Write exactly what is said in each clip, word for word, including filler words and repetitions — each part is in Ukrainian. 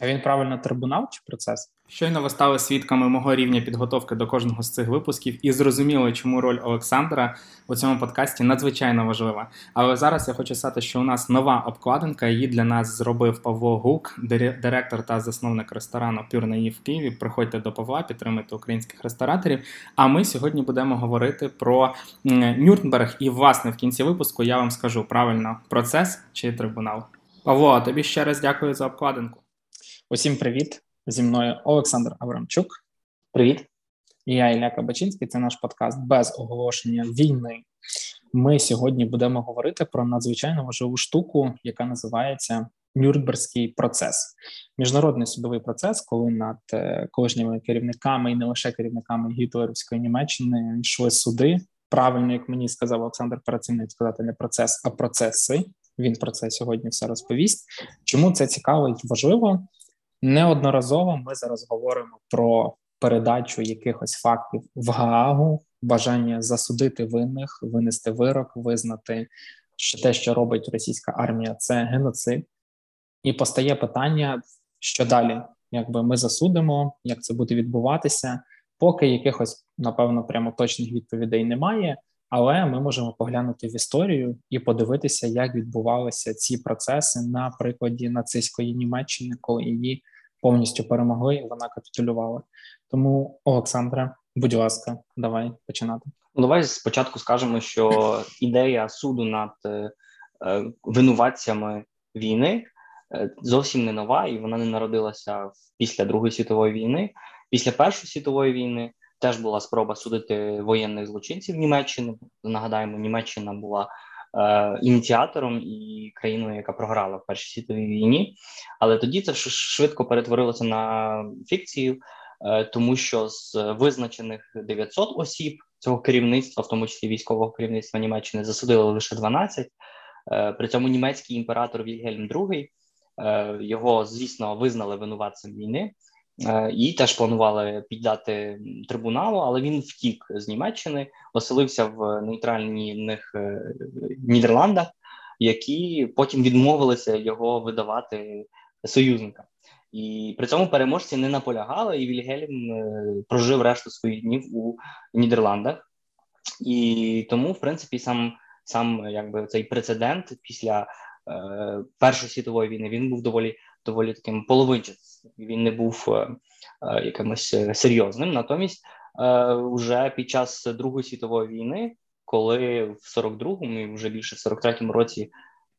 А він правильно трибунал чи процес? Щойно ви стали свідками мого рівня підготовки до кожного з цих випусків і зрозуміли, чому роль Олександра у цьому подкасті надзвичайно важлива. Але зараз я хочу сказати, що у нас нова обкладинка, її для нас зробив Павло Гук, директор та засновник ресторану «Пюрнеї» в Києві. Приходьте до Павла, підтримуйте українських рестораторів. А ми сьогодні будемо говорити про Нюрнберг і, власне, в кінці випуску я вам скажу правильно процес чи трибунал. Павло, тобі ще раз дякую за обкладинку. Усім привіт. Зі мною Олександр Аврамчук. Привіт. І я, Ілля Кабачинський. Це наш подкаст без оголошення війни. Ми сьогодні будемо говорити про надзвичайно важливу штуку, яка називається Нюрнберзький процес. Міжнародний судовий процес, коли над колишніми керівниками і не лише керівниками гітлерівської Німеччини йшли суди. Правильно, як мені сказав Олександр Парацин, сказати не процес, а процеси. Він про це сьогодні все розповість. Чому це цікаво і важливо? Неодноразово ми зараз говоримо про передачу якихось фактів в Гаагу, бажання засудити винних, винести вирок, визнати, що те, що робить російська армія, це геноцид. І постає питання, що далі? Якби ми засудимо, як це буде відбуватися, поки якихось, напевно, прямо точних відповідей немає, але ми можемо поглянути в історію і подивитися, як відбувалися ці процеси на прикладі нацистської Німеччини, коли її повністю перемогли і вона капітулювала. Тому, Олександре, будь ласка, давай починати. Давай спочатку скажемо, що ідея суду над винуватцями війни зовсім не нова, і вона не народилася після Другої світової війни, після Першої світової війни. Теж була спроба судити воєнних злочинців Німеччини. Нагадаємо, Німеччина була е, ініціатором і країною, яка програла в Першій світовій війні. Але тоді це швидко перетворилося на фікцію, е, тому що з визначених дев'ятсот осіб цього керівництва, в тому числі військового керівництва Німеччини, засудили лише дванадцять. Е, при цьому німецький імператор Вільгельм ІІ, е, його, звісно, визнали винуватцем війни. І теж планували піддати трибуналу, але він втік з Німеччини, оселився в нейтральних Нідерландах, які потім відмовилися його видавати союзникам. І при цьому переможці не наполягали, і Вільгельм прожив решту своїх днів у Нідерландах. І тому, в принципі, сам, сам якби цей прецедент після е, Першої світової війни, він був доволі доволі таким половинчастим, він не був е, е, якимось серйозним. Натомість е, вже під час Другої світової війни, коли в сорок другому і вже більше в сорок третьому році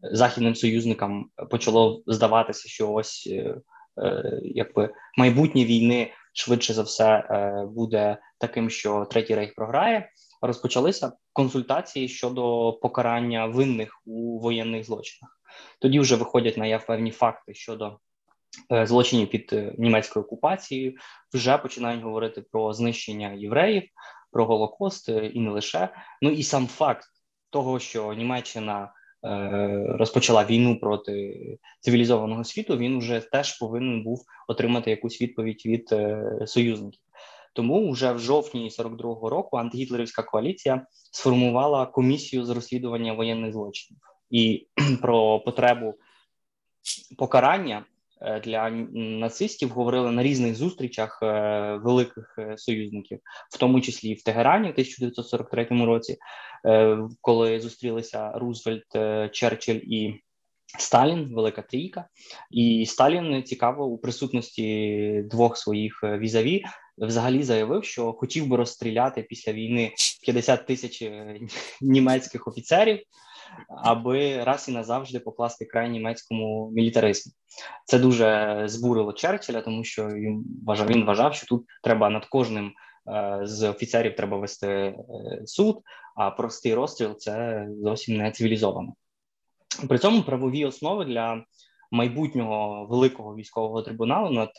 західним союзникам почало здаватися, що ось е, е, якби майбутнє війни швидше за все е, буде таким, що Третій Рейх програє, розпочалися консультації щодо покарання винних у воєнних злочинах. Тоді вже виходять наяв певні факти щодо е, злочинів під е, німецькою окупацією, вже починають говорити про знищення євреїв, про Голокост е, і не лише. Ну і сам факт того, що Німеччина е, розпочала війну проти цивілізованого світу, він вже теж повинен був отримати якусь відповідь від е, союзників. Тому вже в жовтні сорок другого року антигітлерівська коаліція сформувала комісію з розслідування воєнних злочинів. І про потребу покарання для нацистів говорили на різних зустрічах великих союзників, в тому числі в Тегерані в тисяча дев'ятсот сорок третьому році, коли зустрілися Рузвельт, Черчилль і Сталін, Велика Трійка. І Сталін, цікаво, у присутності двох своїх візаві взагалі заявив, що хотів би розстріляти після війни п'ятдесят тисяч німецьких офіцерів, аби раз і назавжди покласти край німецькому мілітаризму. Це дуже збурило Черчилля, тому що він вважав, він вважав, що тут треба над кожним з офіцерів треба вести суд, а простий розстріл – це зовсім не цивілізовано. При цьому правові основи для майбутнього великого військового трибуналу над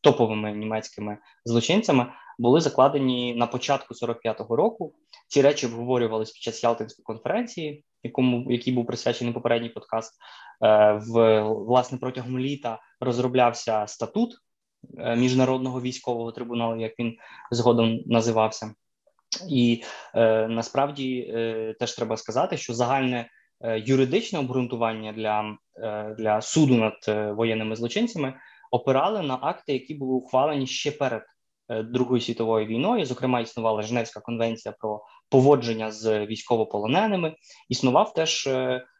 топовими німецькими злочинцями були закладені на початку сорок п'ятого року. Ці речі обговорювалися під час Ялтинської конференції, якому, який був присвячений попередній подкаст. В, власне, протягом літа розроблявся статут Міжнародного військового трибуналу, як він згодом називався. І е, насправді е, теж треба сказати, що загальне е, юридичне обґрунтування для, е, для суду над е, воєнними злочинцями опирали на акти, які були ухвалені ще перед Другою світовою війною. Зокрема, існувала Женевська конвенція про поводження з військовополоненими. Існував теж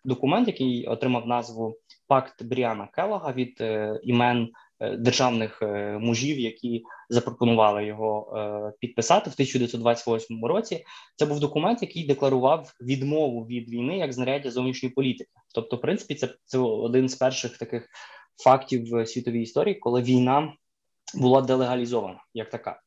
документ, який отримав назву «Пакт Бріана Келлога» від імен державних мужів, які запропонували його підписати в тисяча дев'ятсот двадцять восьмому році. Це був документ, який декларував відмову від війни як знаряддя зовнішньої політики. Тобто, в принципі, це, це один з перших таких фактів в світовій історії, коли війна була делегалізована як така.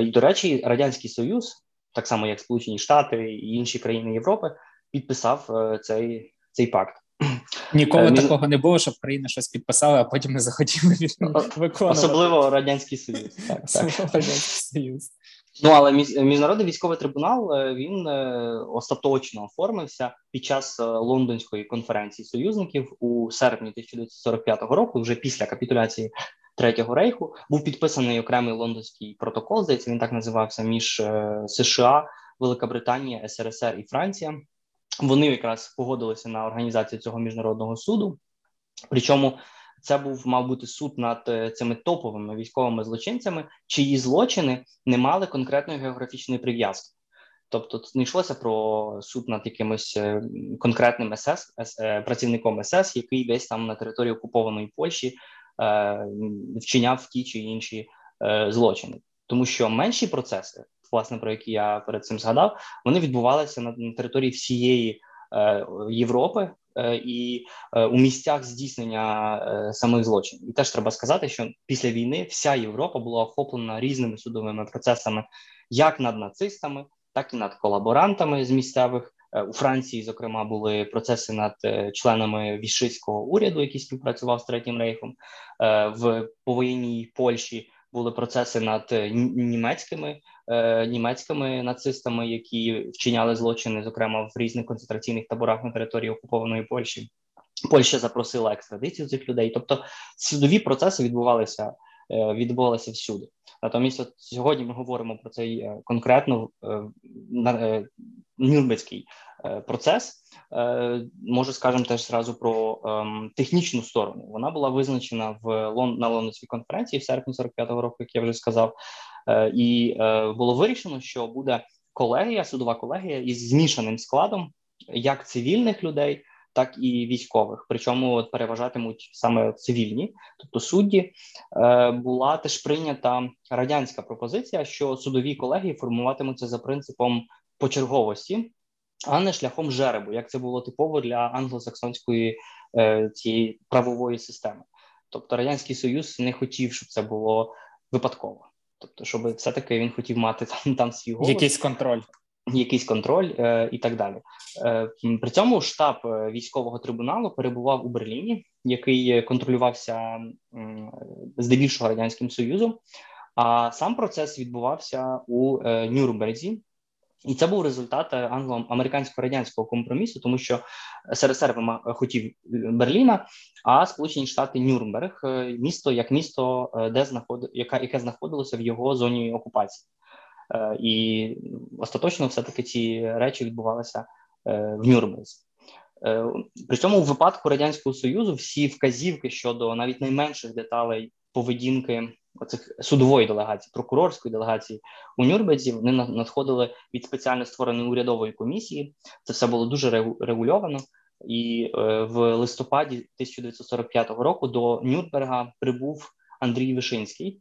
І, до речі, Радянський Союз, так само як Сполучені Штати і інші країни Європи, підписав цей, цей пакт. Ніколи Мі... такого не було, щоб країни щось підписали, а потім не захотіли виконувати. Особливо Радянський Союз. Так, Особливо так. Радянський Союз. Ну, але Міжнародний військовий трибунал, він остаточно оформився під час Лондонської конференції союзників у серпні тисяча дев'ятсот сорок п'ятого року, вже після капітуляції Третього Рейху. Був підписаний окремий лондонський протокол, здається, він так називався, між США, Великобританія, ес ер ес ер і Франція. Вони якраз погодилися на організацію цього міжнародного суду, причому це був, мав бути суд над цими топовими військовими злочинцями, чиї злочини не мали конкретної географічної прив'язки. Тобто тут не йшлося про суд над якимось конкретним ес ес, працівником ес ес, який десь там на території окупованої Польщі е, вчиняв ті чи інші е, злочини. Тому що менші процеси, власне, про які я перед цим згадав, вони відбувалися на, на території всієї е, Європи, і у місцях здійснення самих злочинів. І теж треба сказати, що після війни вся Європа була охоплена різними судовими процесами, як над нацистами, так і над колаборантами з місцевих. У Франції, зокрема, були процеси над членами вішистського уряду, який співпрацював з Третім Рейхом. В повоєнній Польщі були процеси над німецькими, німецькими нацистами, які вчиняли злочини, зокрема, в різних концентраційних таборах на території окупованої Польщі. Польща запросила екстрадицію цих людей. Тобто судові процеси відбувалися, відбувалися всюди. Натомість от сьогодні ми говоримо про цей конкретно Нюрнберзький процес. Можу, скажемо, теж зразу про технічну сторону. Вона була визначена в Лон... на Лондонській конференції в серпні сорок п'ятого року, як я вже сказав, і було вирішено, що буде колегія, судова колегія із змішаним складом як цивільних людей, так і військових. Причому переважатимуть саме цивільні, тобто судді. Була теж прийнята радянська пропозиція, що судові колегії формуватимуться за принципом почерговості, а не шляхом жеребу, як це було типово для англосаксонської е, цієї правової системи. Тобто Радянський Союз не хотів, щоб це було випадково. Тобто, щоб все-таки він хотів мати там, там свій голос. Якийсь контроль. Якийсь контроль е, і так далі. Е, при цьому штаб військового трибуналу перебував у Берліні, який контролювався е, здебільшого Радянським Союзом, а сам процес відбувався у е, Нюрнберзі. І це був результат англо-американсько-радянського компромісу, тому що ес ер ес ер хотів Берліна, а Сполучені Штати Нюрнберг, місто як місто, де знаход... яка... яке знаходилося в його зоні окупації. І остаточно все-таки ці речі відбувалися в Нюрнберзі. При цьому у випадку Радянського Союзу всі вказівки щодо навіть найменших деталей поведінки оцих судової делегації, прокурорської делегації у Нюрнберзі, вони надходили від спеціально створеної урядової комісії. Це все було дуже регульовано. І е, в листопаді тисяча дев'ятсот сорок п'ятого року до Нюрнберга прибув Андрій Вишинський,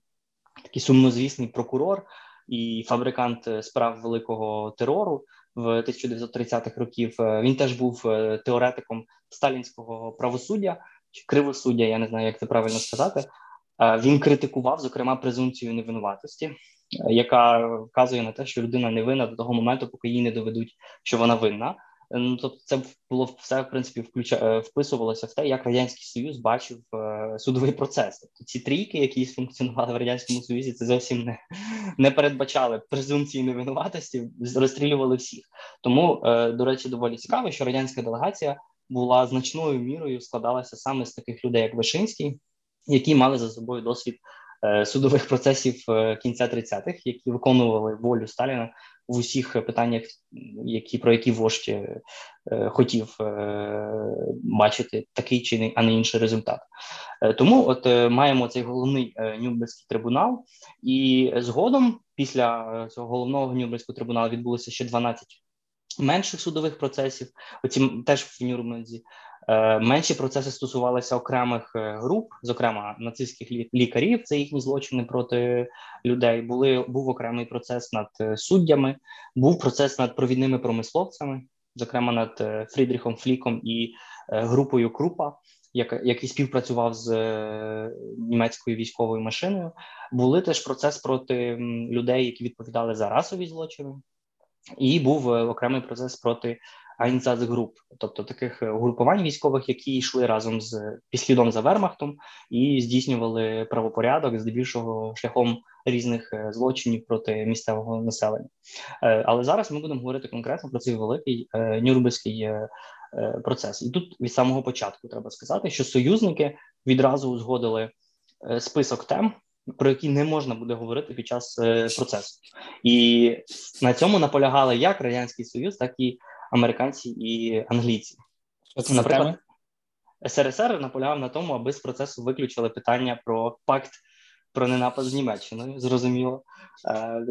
такий сумнозвісний прокурор і фабрикант справ великого терору в тисяча дев'ятсот тридцятих років. Він теж був теоретиком сталінського правосуддя, чи кривосуддя, я не знаю, як це правильно сказати. Він критикував, зокрема, презумпцію невинуватості, яка вказує на те, що людина невинна до того моменту, поки їй не доведуть, що вона винна. Ну, тобто це було все, в принципі, включа... вписувалося в те, як Радянський Союз бачив е, судовий процес. Тобто ці трійки, які функціонували в Радянському Союзі, це зовсім не, не передбачали презумпції невинуватості, розстрілювали всіх. Тому, е, до речі, доволі цікаво, що радянська делегація була значною мірою складалася саме з таких людей, як Вишинський, які мали за собою досвід е, судових процесів е, кінця тридцятих, які виконували волю Сталіна в усіх питаннях, які, про які вождь е, хотів е, бачити такий чи а не інший результат. Е, тому от е, маємо цей головний е, Нюрнберзький трибунал, і згодом після цього головного Нюрнберзького трибуналу відбулося ще дванадцять менших судових процесів, оці теж в Нюрнберзі. Менші процеси стосувалися окремих груп, зокрема нацистських лікарів, це їхні злочини проти людей. Були, був окремий процес над суддями, був процес над провідними промисловцями, зокрема над Фрідріхом Фліком і групою Крупа, який співпрацював з німецькою військовою машиною. Були теж процес проти людей, які відповідали за расові злочини, і був окремий процес проти Einsatzgrupp, тобто таких угрупувань військових, які йшли разом з підслідом за вермахтом і здійснювали правопорядок, здебільшого шляхом різних злочинів проти місцевого населення. Але зараз ми будемо говорити конкретно про цей великий Нюрнберзький процес. І тут від самого початку треба сказати, що союзники відразу узгодили список тем, про які не можна буде говорити під час процесу. І на цьому наполягали як Радянський Союз, так і американці і англійці. Це, наприклад, ес ер ес ер наполягав на тому, аби з процесу виключили питання про пакт про ненапад з Німеччиною, зрозуміло.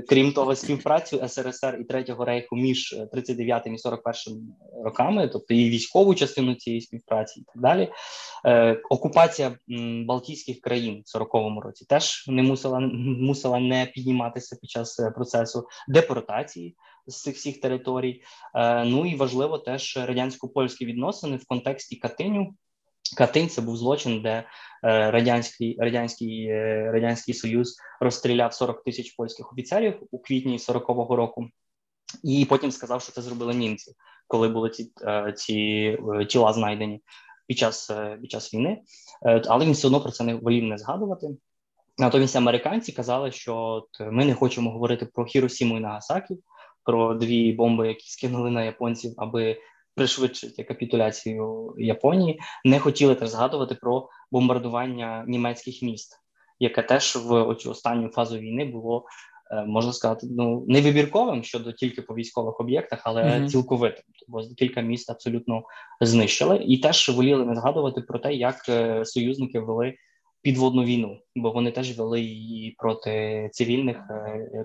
Крім того, співпрацю ес ер ес ер і Третього Рейху між тридцять дев'ятим і сорок першим роками, тобто і військову частину цієї співпраці і так далі. Окупація Балтійських країн в сороковому році теж не мусила, мусила не підніматися під час процесу депортації з цих всіх територій. Ну і важливо теж радянсько-польські відносини в контексті Катиню. Катинь – це був злочин, де Радянський, Радянський, Радянський Союз розстріляв сорок тисяч польських офіцерів у квітні сорокового року. І потім сказав, що це зробили німці, коли були ці, ці тіла знайдені під час, під час війни. Але він все одно про це не волів не згадувати. Натомість американці казали, що ми не хочемо говорити про Хіросіму і Нагасакі, про дві бомби, які скинули на японців, аби пришвидшити капітуляцію Японії. Не хотіли теж згадувати про бомбардування німецьких міст, яке теж в цю останню фазу війни було, можна сказати, ну, не вибірковим щодо тільки по військових об'єктах, але mm-hmm. цілковитим. Бо кілька міст абсолютно знищили. І теж воліли не згадувати про те, як союзники вели підводну війну, бо вони теж вели її проти цивільних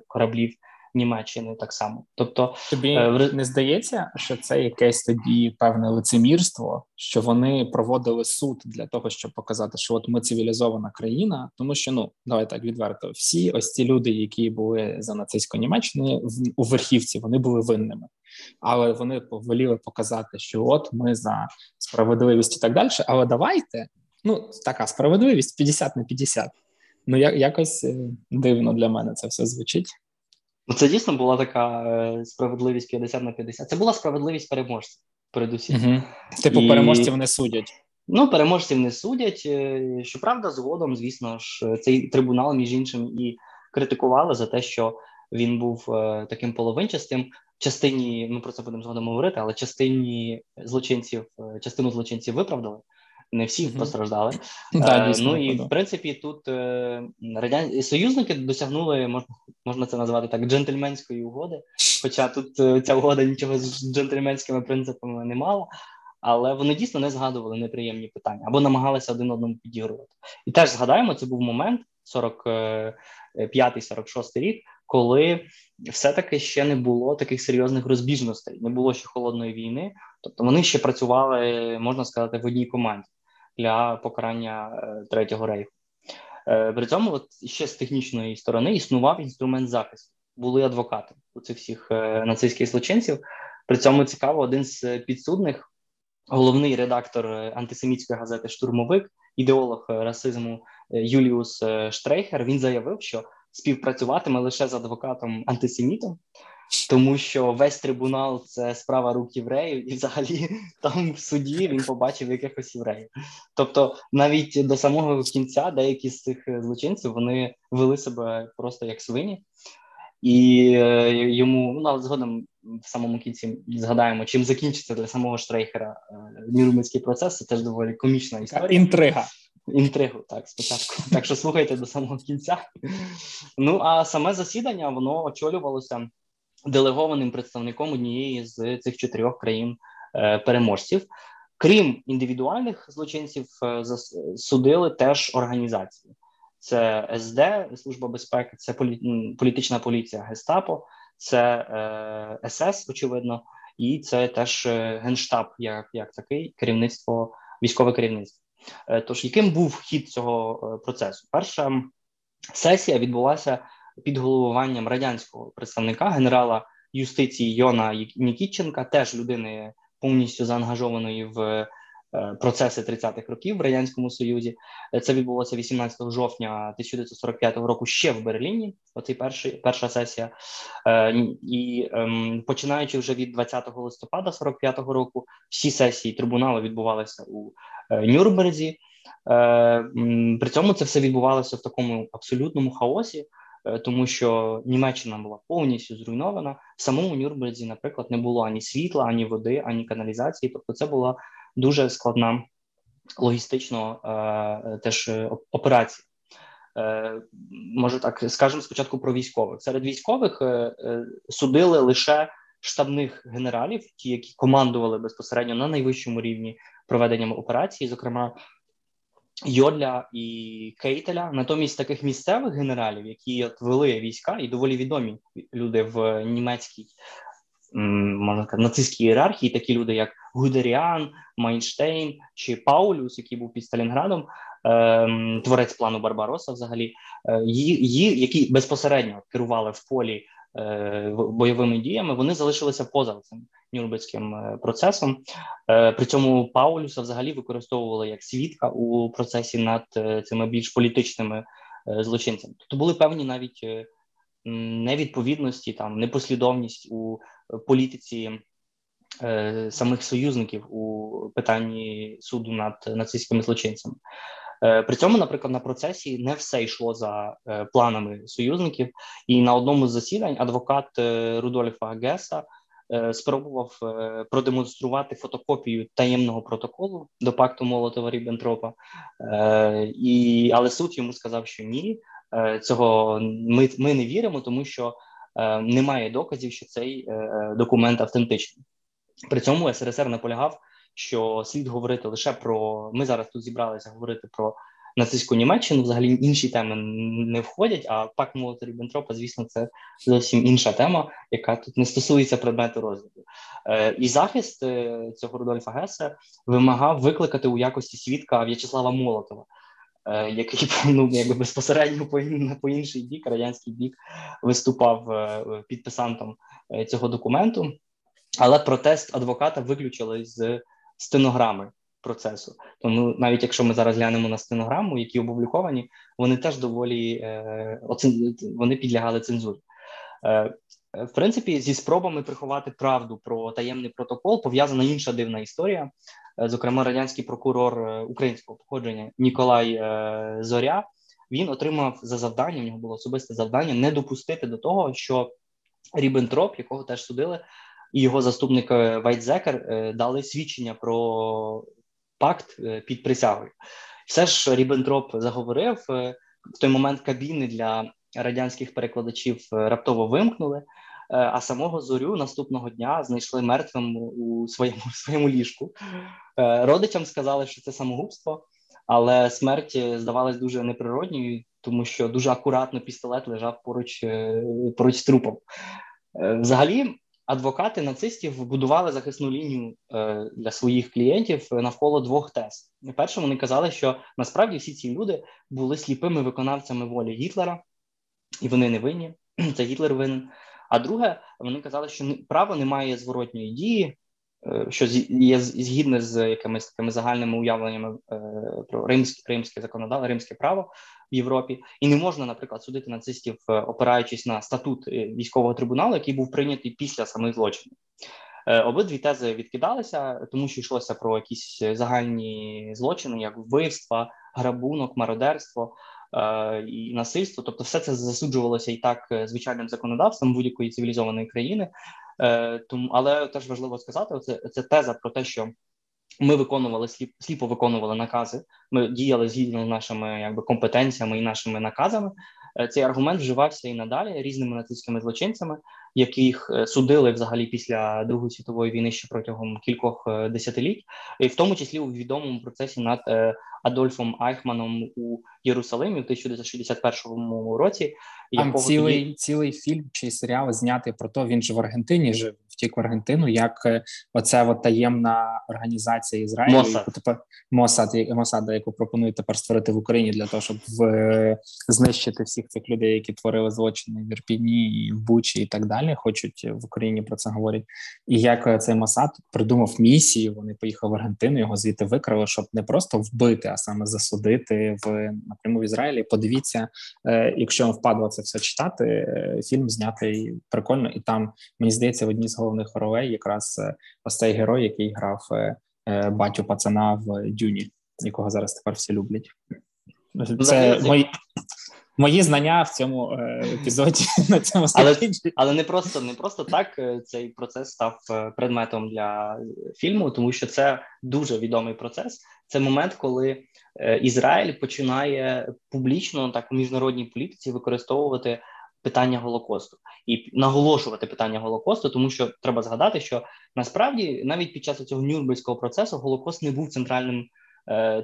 кораблів Німеччини так само. Тобто, тобі е... не здається, що це якесь тоді певне лицемірство, що вони проводили суд для того, щоб показати, що от ми цивілізована країна, тому що, ну, давай так відверто, всі ось ці люди, які були за нацистську Німеччину у верхівці, вони були винними. Але вони повеліли показати, що от ми за справедливість і так далі, але давайте, ну, така справедливість п'ятдесят на п'ятдесят. Ну, я, якось дивно для мене це все звучить. Це дійсно була така справедливість п'ятдесят на п'ятдесят. Це була справедливість переможців, передусім. Угу. Типу, і... переможців не судять. Ну, переможців не судять. Щоправда, згодом, звісно ж, цей трибунал, між іншим, і критикували за те, що він був таким половинчастим. Частині, ми про це будемо згодом говорити, але частині злочинців, частину злочинців виправдали. Не всі mm-hmm. постраждали. Да, uh, ну і, в принципі, тут uh, радянські союзники досягнули, можна, можна це назвати так, джентльменської угоди, хоча тут uh, ця угода нічого з джентльменськими принципами не мала, але вони дійсно не згадували неприємні питання або намагалися один одному підігрувати. І теж згадаємо, це був момент, сорок п'ятий сорок шостий рік, коли все-таки ще не було таких серйозних розбіжностей, не було ще холодної війни, тобто вони ще працювали, можна сказати, в одній команді для покарання Третього Рейху. При цьому от ще з технічної сторони існував інструмент захисту. Були адвокати у цих всіх нацистських злочинців. При цьому цікаво, один з підсудних, головний редактор антисемітської газети «Штурмовик», ідеолог расизму Юліус Штрейхер, він заявив, що співпрацюватиме лише з адвокатом-антисемітом, тому що весь трибунал – це справа рук євреїв, і взагалі там в суді він побачив якихось євреїв. Тобто навіть до самого кінця деякі з цих злочинців, вони вели себе просто як свині, і йому, ну, згодом в самому кінці згадаємо, чим закінчиться для самого Штрейхера Нюрнберзький процес, це теж доволі комічна історія. Інтрига. Інтригу, так, спочатку. Так що слухайте до самого кінця. Ну, а саме засідання, воно очолювалося делегованим представником однієї з цих чотирьох країн-переможців. Крім індивідуальних злочинців, засудили теж організації. Це ес де, Служба безпеки, це полі... політична поліція Гестапо, це ес ес, очевидно, і це теж Генштаб, як, як такий, керівництво, військове керівництво. Тож, яким був хід цього процесу? Перша сесія відбулася під головуванням радянського представника, генерала юстиції Йона Нікітченка, теж людини повністю заангажованої в процеси тридцятих років в Радянському Союзі. Це відбулося вісімнадцятого жовтня тисяча дев'ятсот сорок п'ятого року ще в Берліні, оце перша, перша сесія. І починаючи вже від двадцятого листопада сорок п'ятого року, всі сесії трибуналу відбувалися у Нюрнберзі. При цьому це все відбувалося в такому абсолютному хаосі, тому що Німеччина була повністю зруйнована. В самому Нюрнберзі, наприклад, не було ані світла, ані води, ані каналізації. Тобто це була дуже складна логістично е, теж операція. Е, може так, скажемо спочатку про військових. Серед військових е, судили лише штабних генералів, ті, які командували безпосередньо на найвищому рівні проведенням операції, зокрема Йодля і Кейтеля. Натомість таких місцевих генералів, які вели війська і доволі відомі люди в німецькій, можна сказати, нацистській ієрархії, такі люди, як Гудеріан, Майнштейн чи Паулюс, який був під Сталінградом, е-м, творець плану Барбароса взагалі, е- ї- які безпосередньо керували в полі е- бойовими діями, вони залишилися поза цим Нюрнберзьким е- процесом. Е- при цьому Паулюса взагалі використовували як свідка у процесі над е- цими більш політичними е- злочинцями. Тобто були певні навіть е- невідповідності, там, непослідовність у політиці е, самих союзників у питанні суду над нацистськими злочинцями. Е, при цьому, наприклад, на процесі не все йшло за е, планами союзників, і на одному з засідань адвокат е, Рудольфа Геса е, спробував е, продемонструвати фотокопію таємного протоколу до пакту Молотова-Ріббентропа, е, і, але суд йому сказав, що ні, цього ми, ми не віримо, тому що е, немає доказів, що цей е, документ автентичний. При цьому ес ер ес ер наполягав, що слід говорити лише про... Ми зараз тут зібралися говорити про нацистську Німеччину, взагалі інші теми не входять, а пакт Молотова-Ріббентропа, звісно, це зовсім інша тема, яка тут не стосується предмету розгляду. Е, і захист е, цього Рудольфа Геса вимагав викликати у якості свідка В'ячеслава Молотова, який, ну, якби безпосередньо по, по інший бік, радянський бік, виступав підписантом цього документу, але протест адвоката виключили з стенограми процесу. Тому навіть якщо ми зараз глянемо на стенограму, які опубліковані, вони теж доволі, вони підлягали цензурі. В принципі, зі спробами приховати правду про таємний протокол пов'язана інша дивна історія. Зокрема, радянський прокурор українського походження Ніколай Зоря, він отримав за завдання, в нього було особисте завдання, не допустити до того, що Ріббентроп, якого теж судили, і його заступник Вайтзекер дали свідчення про пакт під присягою. Все ж Ріббентроп заговорив, в той момент кабіни для радянських перекладачів раптово вимкнули, а самого Зорю наступного дня знайшли мертвим у своєму, своєму ліжку. Родичам сказали, що це самогубство, але смерть здавалась дуже неприродньою, тому що дуже акуратно пістолет лежав поруч, поруч з трупом. Взагалі, адвокати нацистів будували захисну лінію для своїх клієнтів навколо двох тез. Перше, вони казали, що насправді всі ці люди були сліпими виконавцями волі Гітлера, і вони не винні, це Гітлер винен. А друге, вони казали, що право не має зворотньої дії, що є згідне з якимись такими загальними уявленнями про римське, римське законодавство, римське право в Європі. І не можна, наприклад, судити нацистів, опираючись на статут військового трибуналу, який був прийнятий після самих злочинів. Обидві тези відкидалися, тому що йшлося про якісь загальні злочини, як вбивства, грабунок, мародерство і насильство, тобто все це засуджувалося і так звичайним законодавством будь-якої цивілізованої країни. Тому, але теж важливо сказати, це, це теза про те, що ми виконували сліп, сліпо виконували накази, ми діяли згідно з нашими якби компетенціями і нашими наказами. Цей аргумент вживався і надалі різними нацистськими злочинцями, яких судили взагалі після Другої світової війни ще протягом кількох десятиліть, і в тому числі у відомому процесі над Адольфом Айхманом у Єрусалимі в тисяча дев'ятсот шістдесят першому році. Там цілий, тоді... цілий фільм чи серіал знятий про то, він же в Аргентині жив, втік в Аргентину, як оце от таємна організація Ізраїлю, МОСАД. Яку тепер МОСАД, МОСАД, яку пропонують тепер створити в Україні для того, щоб в... знищити всіх цих людей, які творили злочини в Ірпіні, в Бучі і так далі, хочуть в Україні про це говорять. І як цей МОСАД придумав місію, вони поїхали в Аргентину, його звідти викрали, щоб не просто вбити, а саме засудити в напряму в Ізраїлі. Подивіться, е, якщо вам впадло це все читати, е, фільм знятий прикольно, і там, мені здається, в одній з головних ролей якраз е, ось цей герой, який грав е, е, батю пацана в Дюні, якого зараз тепер всі люблять. Це мої, мої знання в цьому е, епізоді на цьому статті. Але, але не просто не просто так цей процес став предметом для фільму, тому що це дуже відомий процес. Це момент, коли Ізраїль починає публічно, так, у міжнародній політиці використовувати питання Голокосту і наголошувати питання Голокосту, тому що треба згадати, що насправді навіть під час цього Нюрнберзького процесу Голокост не був центральним,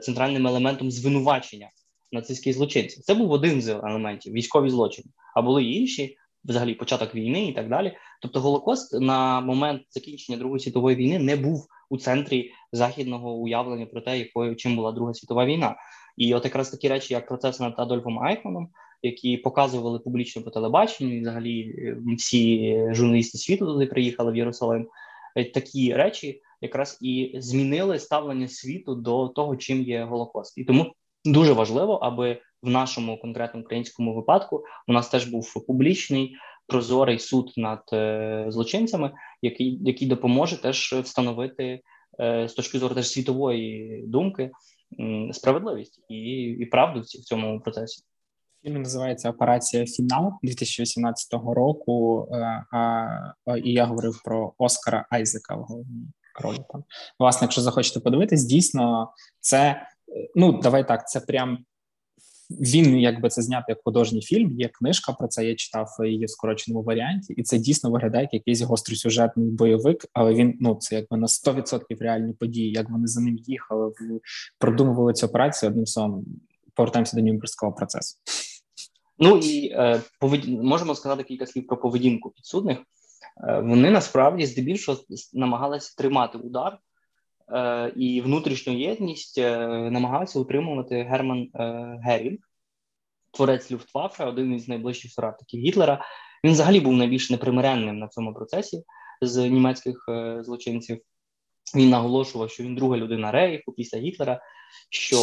центральним елементом звинувачення нацистських злочинців. Це був один з елементів, військові злочини, а були і інші, взагалі початок війни і так далі. Тобто Голокост на момент закінчення Другої світової війни не був у центрі західного уявлення про те, якою чим була Друга світова війна. І от якраз такі речі, як процес над Адольфом Айхманом, які показували публічно по телебаченню, і взагалі всі журналісти світу туди приїхали в Єрусалим, такі речі якраз і змінили ставлення світу до того, чим є Голокост. І тому дуже важливо, аби в нашому конкретному українському випадку у нас теж був публічний, прозорий суд над е, злочинцями, який, який допоможе теж встановити е, з точки зору теж світової думки е, справедливість і, і правду в цьому процесі. Фільм називається «Операція Фінал» дві тисячі вісімнадцятого року, а, а, і я говорив про Оскара Айзека в головній ролі. Там. Власне, якщо захочете подивитись, дійсно це, ну давай так, це прям... Він, якби це зняти як художній фільм, є книжка про це, я читав її в скороченому варіанті, і це дійсно виглядає як якийсь гостросюжетний бойовик, але він, ну, це якби на сто відсотків реальні події, як вони за ним їхали, продумували цю операцію, одним словом, повертаємося до Нюрнберзького процесу. Ну і е, повед... можемо сказати кілька слів про поведінку підсудних. Е, вони насправді здебільшого намагалися тримати удар, і внутрішню єдність намагався утримувати Герман Герінг, творець Люфтваффе, один із найближчих соратників Гітлера. Він взагалі був найбільш непримиренним на цьому процесі з німецьких злочинців. Він наголошував, що він друга людина Рейху після Гітлера, що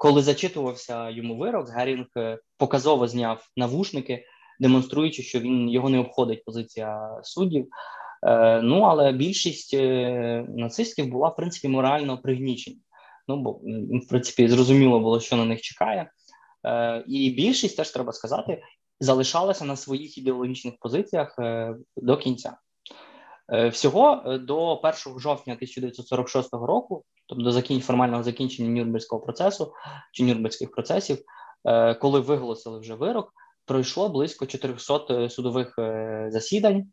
коли зачитувався йому вирок, Герінг показово зняв навушники, демонструючи, що він, його не обходить позиція суддів. Ну, але більшість нацистів була, в принципі, морально пригнічена. Ну, бо, в принципі, зрозуміло було, що на них чекає. І більшість, теж треба сказати, залишалася на своїх ідеологічних позиціях до кінця. Всього до першого жовтня тисяча дев'ятсот сорок шостого року, тобто до формального закінчення Нюрнберзького процесу, чи Нюрнберзьких процесів, коли виголосили вже вирок, пройшло близько чотириста судових засідань.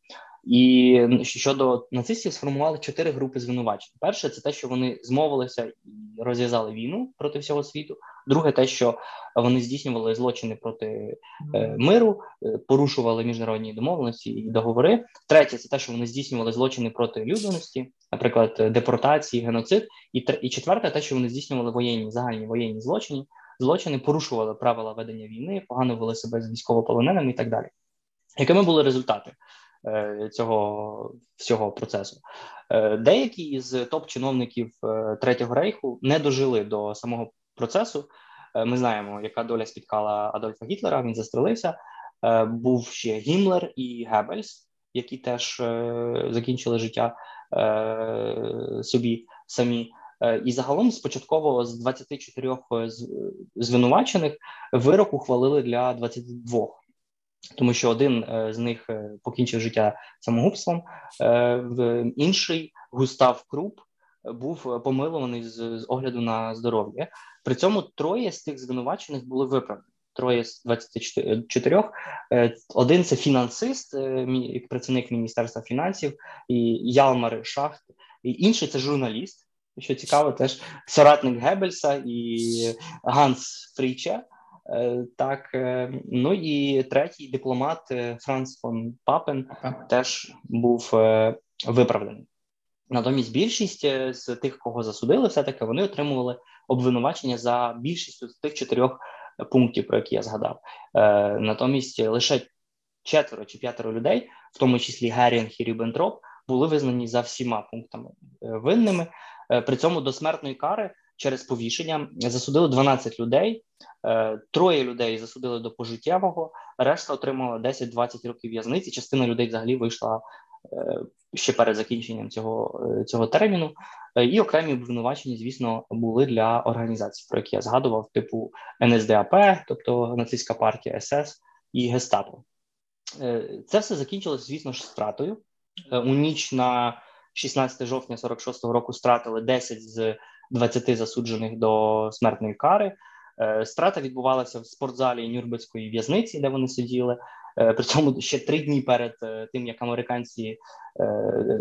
І щодо нацистів сформували чотири групи звинувачень. Перше – це те, що вони змовилися і розв'язали війну проти всього світу. Друге – те, що вони здійснювали злочини проти е, миру, порушували міжнародні домовленості і договори. Третє – це те, що вони здійснювали злочини проти людяності, наприклад, депортації, геноцид. І, і четверте – те, що вони здійснювали воєнні, загальні воєнні злочини. Злочини порушували правила ведення війни, погано вели себе з військовополоненими і так далі. Якими були результати цього всього процесу? Деякі із топ-чиновників Третього Рейху не дожили до самого процесу. Ми знаємо, яка доля спіткала Адольфа Гітлера, він застрелився. Був ще Гіммлер і Геббельс, які теж закінчили життя собі самі. І загалом спочатково з двадцяти чотирьох звинувачених вирок ухвалили для двадцяти двох. Тому що один з них покінчив життя самогубством, інший, Густав Круп, був помилований з, з огляду на здоров'я. При цьому троє з тих звинувачених були виправдані. троє з двадцяти чотирьох. Один – це фінансист, працівник Міністерства фінансів, і Ялмар Шахт. І інший – це журналіст, що цікаво, теж соратник Геббельса і Ганс Фріче. Так, ну і третій дипломат Франц фон Папен теж був виправданий. Натомість більшість з тих, кого засудили, все-таки вони отримували обвинувачення за більшістю з тих чотирьох пунктів, про які я згадав. Натомість лише четверо чи п'ятеро людей, в тому числі Герінг і Ріббентроп, були визнані за всіма пунктами винними. При цьому до смертної кари через повішення засудили дванадцять людей, троє людей засудили до пожиттєвого, решта отримала десять-двадцять років в'язниці, частина людей взагалі вийшла ще перед закінченням цього, цього терміну. І окремі обвинувачення, звісно, були для організацій, про які я згадував, типу ен ес де а пе, тобто нацистська партія ес ес і гестапо. Це все закінчилось, звісно ж, стратою. У ніч на шістнадцяте жовтня сорок шостого року стратили десять з двадцяти засуджених до смертної кари. Страта відбувалася в спортзалі Нюрнберзької в'язниці, де вони сиділи. При цьому ще три дні перед тим, як американці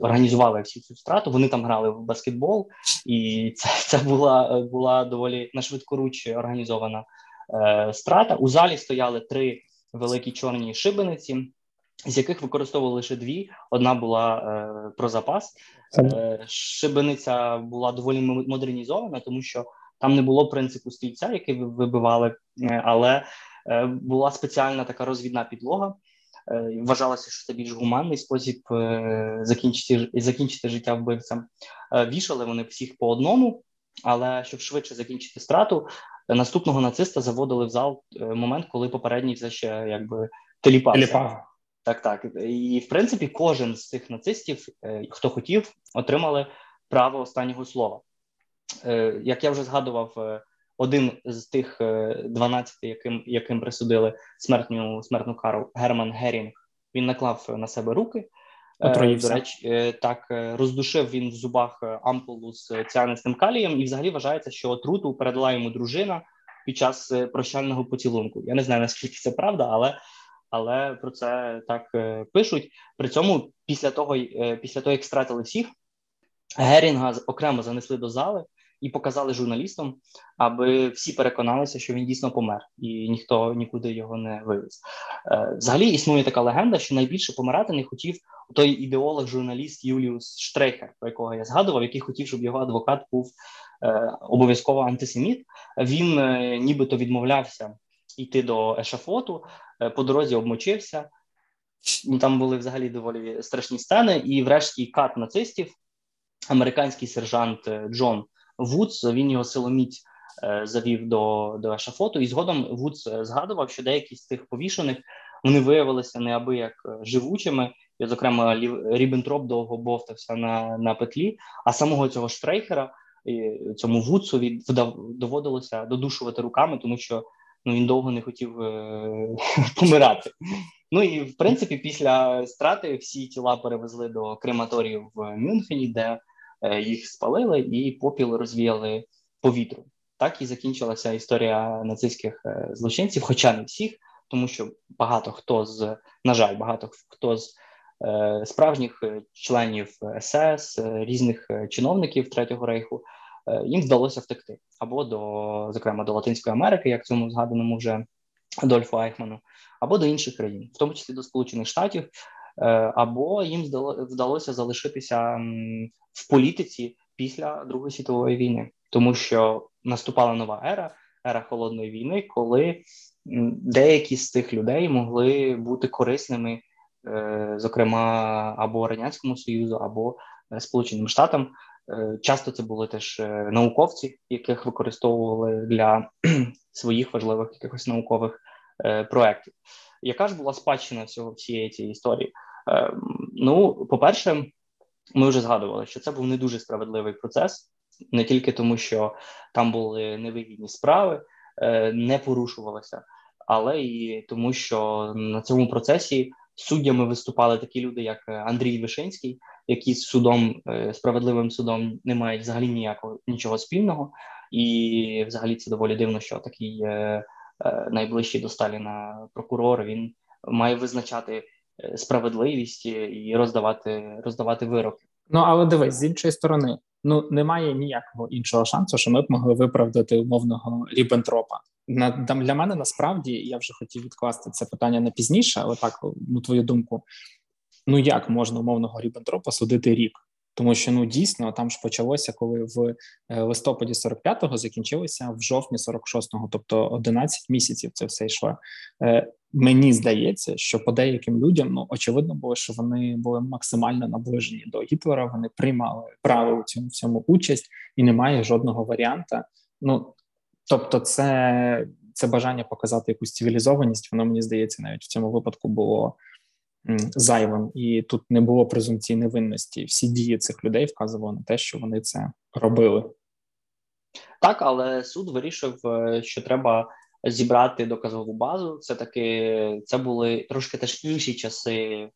організували всю цю страту, вони там грали в баскетбол, і це, це була, була доволі нашвидкоруч організована страта. У залі стояли три великі чорні шибениці, з яких використовували лише дві. Одна була е, про запас. Е, шибениця була доволі модернізована, тому що там не було принципу стільця, який вибивали, але е, була спеціальна така розвідна підлога. Е, вважалося, що це більш гуманний спосіб е, закінчити, закінчити життя вбивцям. Е, вішали вони всіх по одному, але щоб швидше закінчити страту, наступного нациста заводили в зал момент, коли попередній все ще якби теліпався. Теліпав. Так, так. І, в принципі, кожен з цих нацистів, хто хотів, отримали право останнього слова. Як я вже згадував, один з тих дванадцяти, яким, яким присудили смертну, смертну кару, Герман Герінг, він наклав на себе руки. До речі, так, роздушив він в зубах ампулу з ціанистим калієм, і взагалі вважається, що отруту передала йому дружина під час прощального поцілунку. Я не знаю, наскільки це правда, але... Але про це так е, пишуть. При цьому після того, е, після того, як стратили всіх, Герінга окремо занесли до зали і показали журналістам, аби всі переконалися, що він дійсно помер, і ніхто нікуди його не вивез. Е, взагалі існує така легенда, що найбільше помирати не хотів той ідеолог-журналіст Юліус Штрейхер, про якого я згадував, який хотів, щоб його адвокат був е, обов'язково антисеміт. Він е, нібито відмовлявся йти до ешафоту, по дорозі обмочився, там були взагалі доволі страшні сцени, і врешті кат нацистів, американський сержант Джон Вудс, він його силоміць завів до, до ешафоту, і згодом Вудс згадував, що деякі з тих повішених, вони виявилися неабияк живучими, і, зокрема, Ріббентроп довго бовтався на, на петлі, а самого цього Штрейхера, цьому Вудсу, доводилося додушувати руками, тому що ну, він довго не хотів е- помирати. Ну і, в принципі, після страти всі тіла перевезли до крематорію в Мюнхені, де е- їх спалили і попіл розвіяли повітром. Так і закінчилася історія нацистських е- злочинців, хоча не всіх, тому що багато хто з, на жаль, багато хто з е- справжніх членів ес ес, е- різних чиновників Третього Рейху, їм вдалося втекти, або, до, зокрема, до Латинської Америки, як цьому згаданому вже Адольфу Айхману, або до інших країн, в тому числі до Сполучених Штатів, або їм вдалося залишитися в політиці після Другої світової війни, тому що наступала нова ера, ера Холодної війни, коли деякі з цих людей могли бути корисними, зокрема, або Радянському Союзу, або Сполученим Штатам. Часто це були теж науковці, яких використовували для своїх важливих якихось наукових е, проєктів. Яка ж була спадщина всього всієї цієї історії? Е, ну, по-перше, ми вже згадували, що це був не дуже справедливий процес, не тільки тому, що там були невигідні справи, е, не порушувалися, але і тому, що на цьому процесі суддями виступали такі люди, як Андрій Вишинський, які з судом, справедливим судом не мають взагалі ніякого, нічого спільного. І взагалі це доволі дивно, що такий найближчий до Сталіна прокурор, він має визначати справедливість і роздавати, роздавати вироки. Ну, але дивись, з іншої сторони, ну, немає ніякого іншого шансу, що ми б могли виправдати умовного Ріббентропа. На, для мене, насправді, я вже хотів відкласти це питання на пізніше, але так, ну, твою думку, ну, як можна умовного Ріббентропа судити рік? Тому що, ну, дійсно, там ж почалося, коли в листопаді сорок п'ятого закінчилося в жовтні сорок шостого, тобто одинадцять місяців це все йшло. Мені здається, що по деяким людям, ну, очевидно було, що вони були максимально наближені до Гітлера, вони приймали, брали у цьому всьому участь, і немає жодного варіанта. Ну, тобто це, це бажання показати якусь цивілізованість, воно, мені здається, навіть в цьому випадку було зайвим, і тут не було презумпції невинності. Всі дії цих людей вказували на те, що вони це робили. Так, але суд вирішив, що треба зібрати доказову базу. Це таки, це були трошки теж інші часи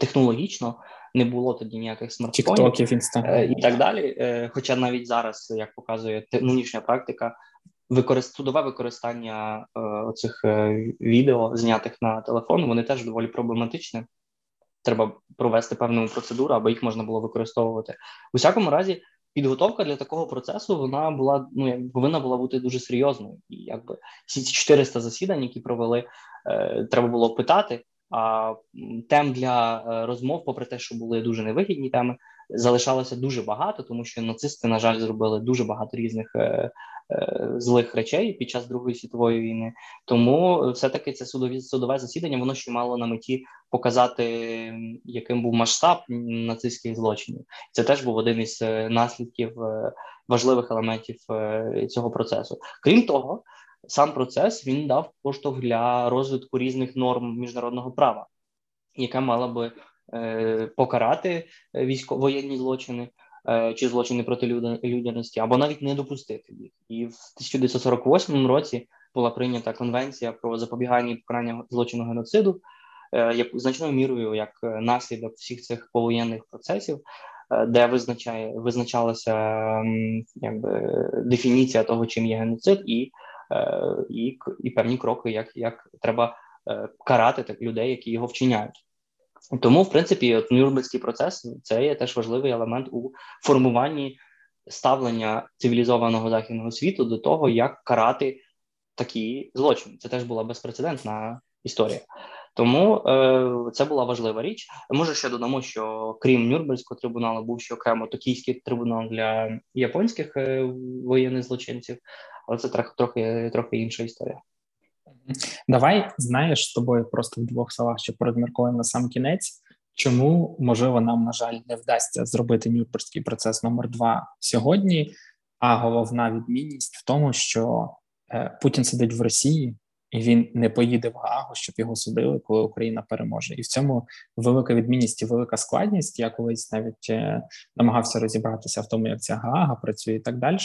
технологічно, не було тоді ніяких смартфонів і так далі. Хоча навіть зараз, як показує нинішня практика, Використ... судове використання е, оцих е, відео, знятих на телефон, вони теж доволі проблематичні. Треба провести певну процедуру, аби їх можна було використовувати. У всякому разі, підготовка для такого процесу, вона була, ну, як повинна була бути дуже серйозною. І якби всі ці чотириста засідань, які провели, е, треба було питати, а тем для розмов, попри те, що були дуже невигідні теми, залишалося дуже багато, тому що нацисти, на жаль, зробили дуже багато різних е, е, злих речей під час Другої світової війни. Тому все-таки це судові, судове засідання, воно ще мало на меті показати, яким був масштаб нацистських злочинів. Це теж був один із наслідків, е, важливих елементів е, цього процесу. Крім того, сам процес, він дав поштовх для розвитку різних норм міжнародного права, яка мала би покарати військові воєнні злочини чи злочини проти людяності, або навіть не допустити їх. І в тисяча дев'ятсот сорок восьмому році була прийнята конвенція про запобігання і покарання злочину геноциду, як значною мірою як наслідок всіх цих повоєнних процесів, де визначає визначалася якби дефініція того, чим є геноцид, і, і, і певні кроки, як, як треба карати так людей, які його вчиняють. Тому, в принципі, от Нюрнберзький процес – це є теж важливий елемент у формуванні ставлення цивілізованого західного світу до того, як карати такі злочини. Це теж була безпрецедентна історія. Тому е, це була важлива річ. Може, ще додамо, що крім Нюрнберзького трибуналу був ще окремо Токійський трибунал для японських е, воєнних злочинців, але це трохи, трохи інша історія. Давай, знаєш, з тобою просто в двох словах, що порозміркуємо на сам кінець, чому, можливо, нам, на жаль, не вдасться зробити Нюрнберзький процес номер два сьогодні, а головна відмінність в тому, що е, Путін сидить в Росії, і він не поїде в Гаагу, щоб його судили, коли Україна переможе. І в цьому велика відмінність і велика складність. Я колись навіть е, намагався розібратися в тому, як ця Гаага працює і так далі.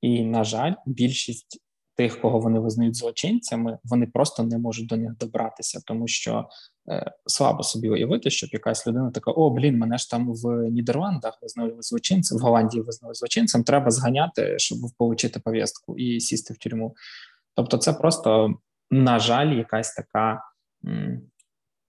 І, на жаль, більшість тих, кого вони визнають злочинцями, вони просто не можуть до них добратися, тому що е, слабо собі уявити, щоб якась людина така: о, блін, мене ж там в Нідерландах визнали злочинцем, в Голландії визнали злочинцем, треба зганяти, щоб отримати повістку і сісти в тюрму. Тобто це просто, на жаль, якась така м,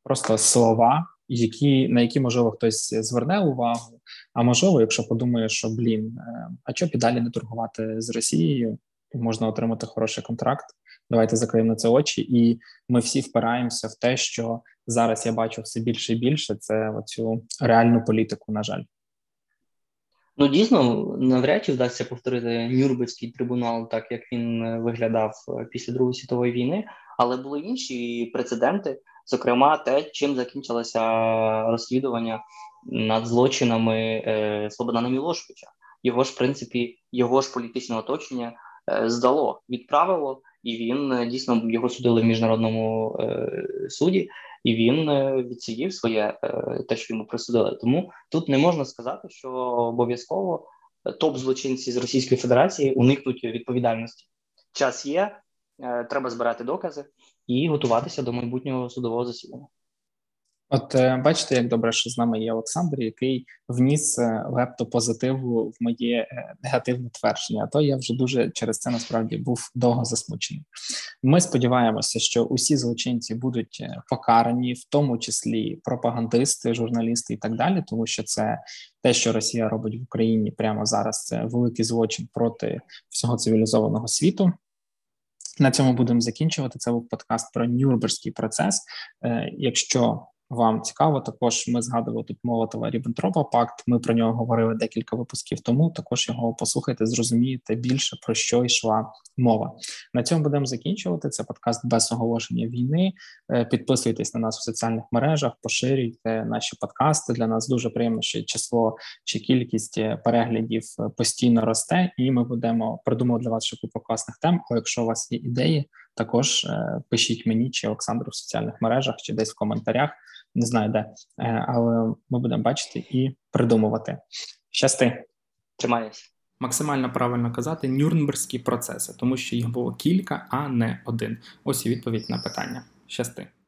просто слова, які, на які, можливо, хтось зверне увагу, а можливо, якщо подумає, що, блін, е, а чого підалі не торгувати з Росією, можна отримати хороший контракт, давайте закриємо на це очі. І ми всі впираємося в те, що зараз я бачу все більше і більше, це оцю реальну політику, на жаль. Ну, дійсно, навряд чи вдасться повторити Нюрнберзький трибунал так, як він виглядав після Другої світової війни, але були інші прецеденти, зокрема те, чим закінчилося розслідування над злочинами е, Слободана Мілошевича. Його ж, в принципі, його ж політичне оточення здало, відправило, і він дійсно, його судили в міжнародному е, суді, і він е, відсидів своє е, те, що йому присудили. Тому тут не можна сказати, що обов'язково топ-злочинці з Російської Федерації уникнуть відповідальності. Час є, е, треба збирати докази і готуватися до майбутнього судового засідання. От бачите, як добре, що з нами є Олександр, який вніс лепту позитиву в моє негативне твердження. А то я вже дуже через це, насправді, був довго засмучений. Ми сподіваємося, що усі злочинці будуть покарані, в тому числі пропагандисти, журналісти і так далі, тому що це те, що Росія робить в Україні прямо зараз, це великий злочин проти всього цивілізованого світу. На цьому будемо закінчувати. Це був подкаст про Нюрнберзький процес. Якщо вам цікаво, також ми згадували тут Молотова, Ріббентропа пакт, ми про нього говорили декілька випусків тому, також його послухайте, зрозумієте більше, про що йшла мова. На цьому будемо закінчувати, це подкаст без оголошення війни, підписуйтесь на нас у соціальних мережах, поширюйте наші подкасти, для нас дуже приємно, що число чи кількість переглядів постійно росте, і ми будемо придумувати для вас ще купу класних тем, але якщо у вас є ідеї, також пишіть мені чи Олександру в соціальних мережах, чи десь в коментарях, не знаю де, але ми будемо бачити і придумувати. Щасти! Тримаюсь. Максимально правильно казати Нюрнберзькі процеси, тому що їх було кілька, а не один. Ось і відповідь на питання. Щасти!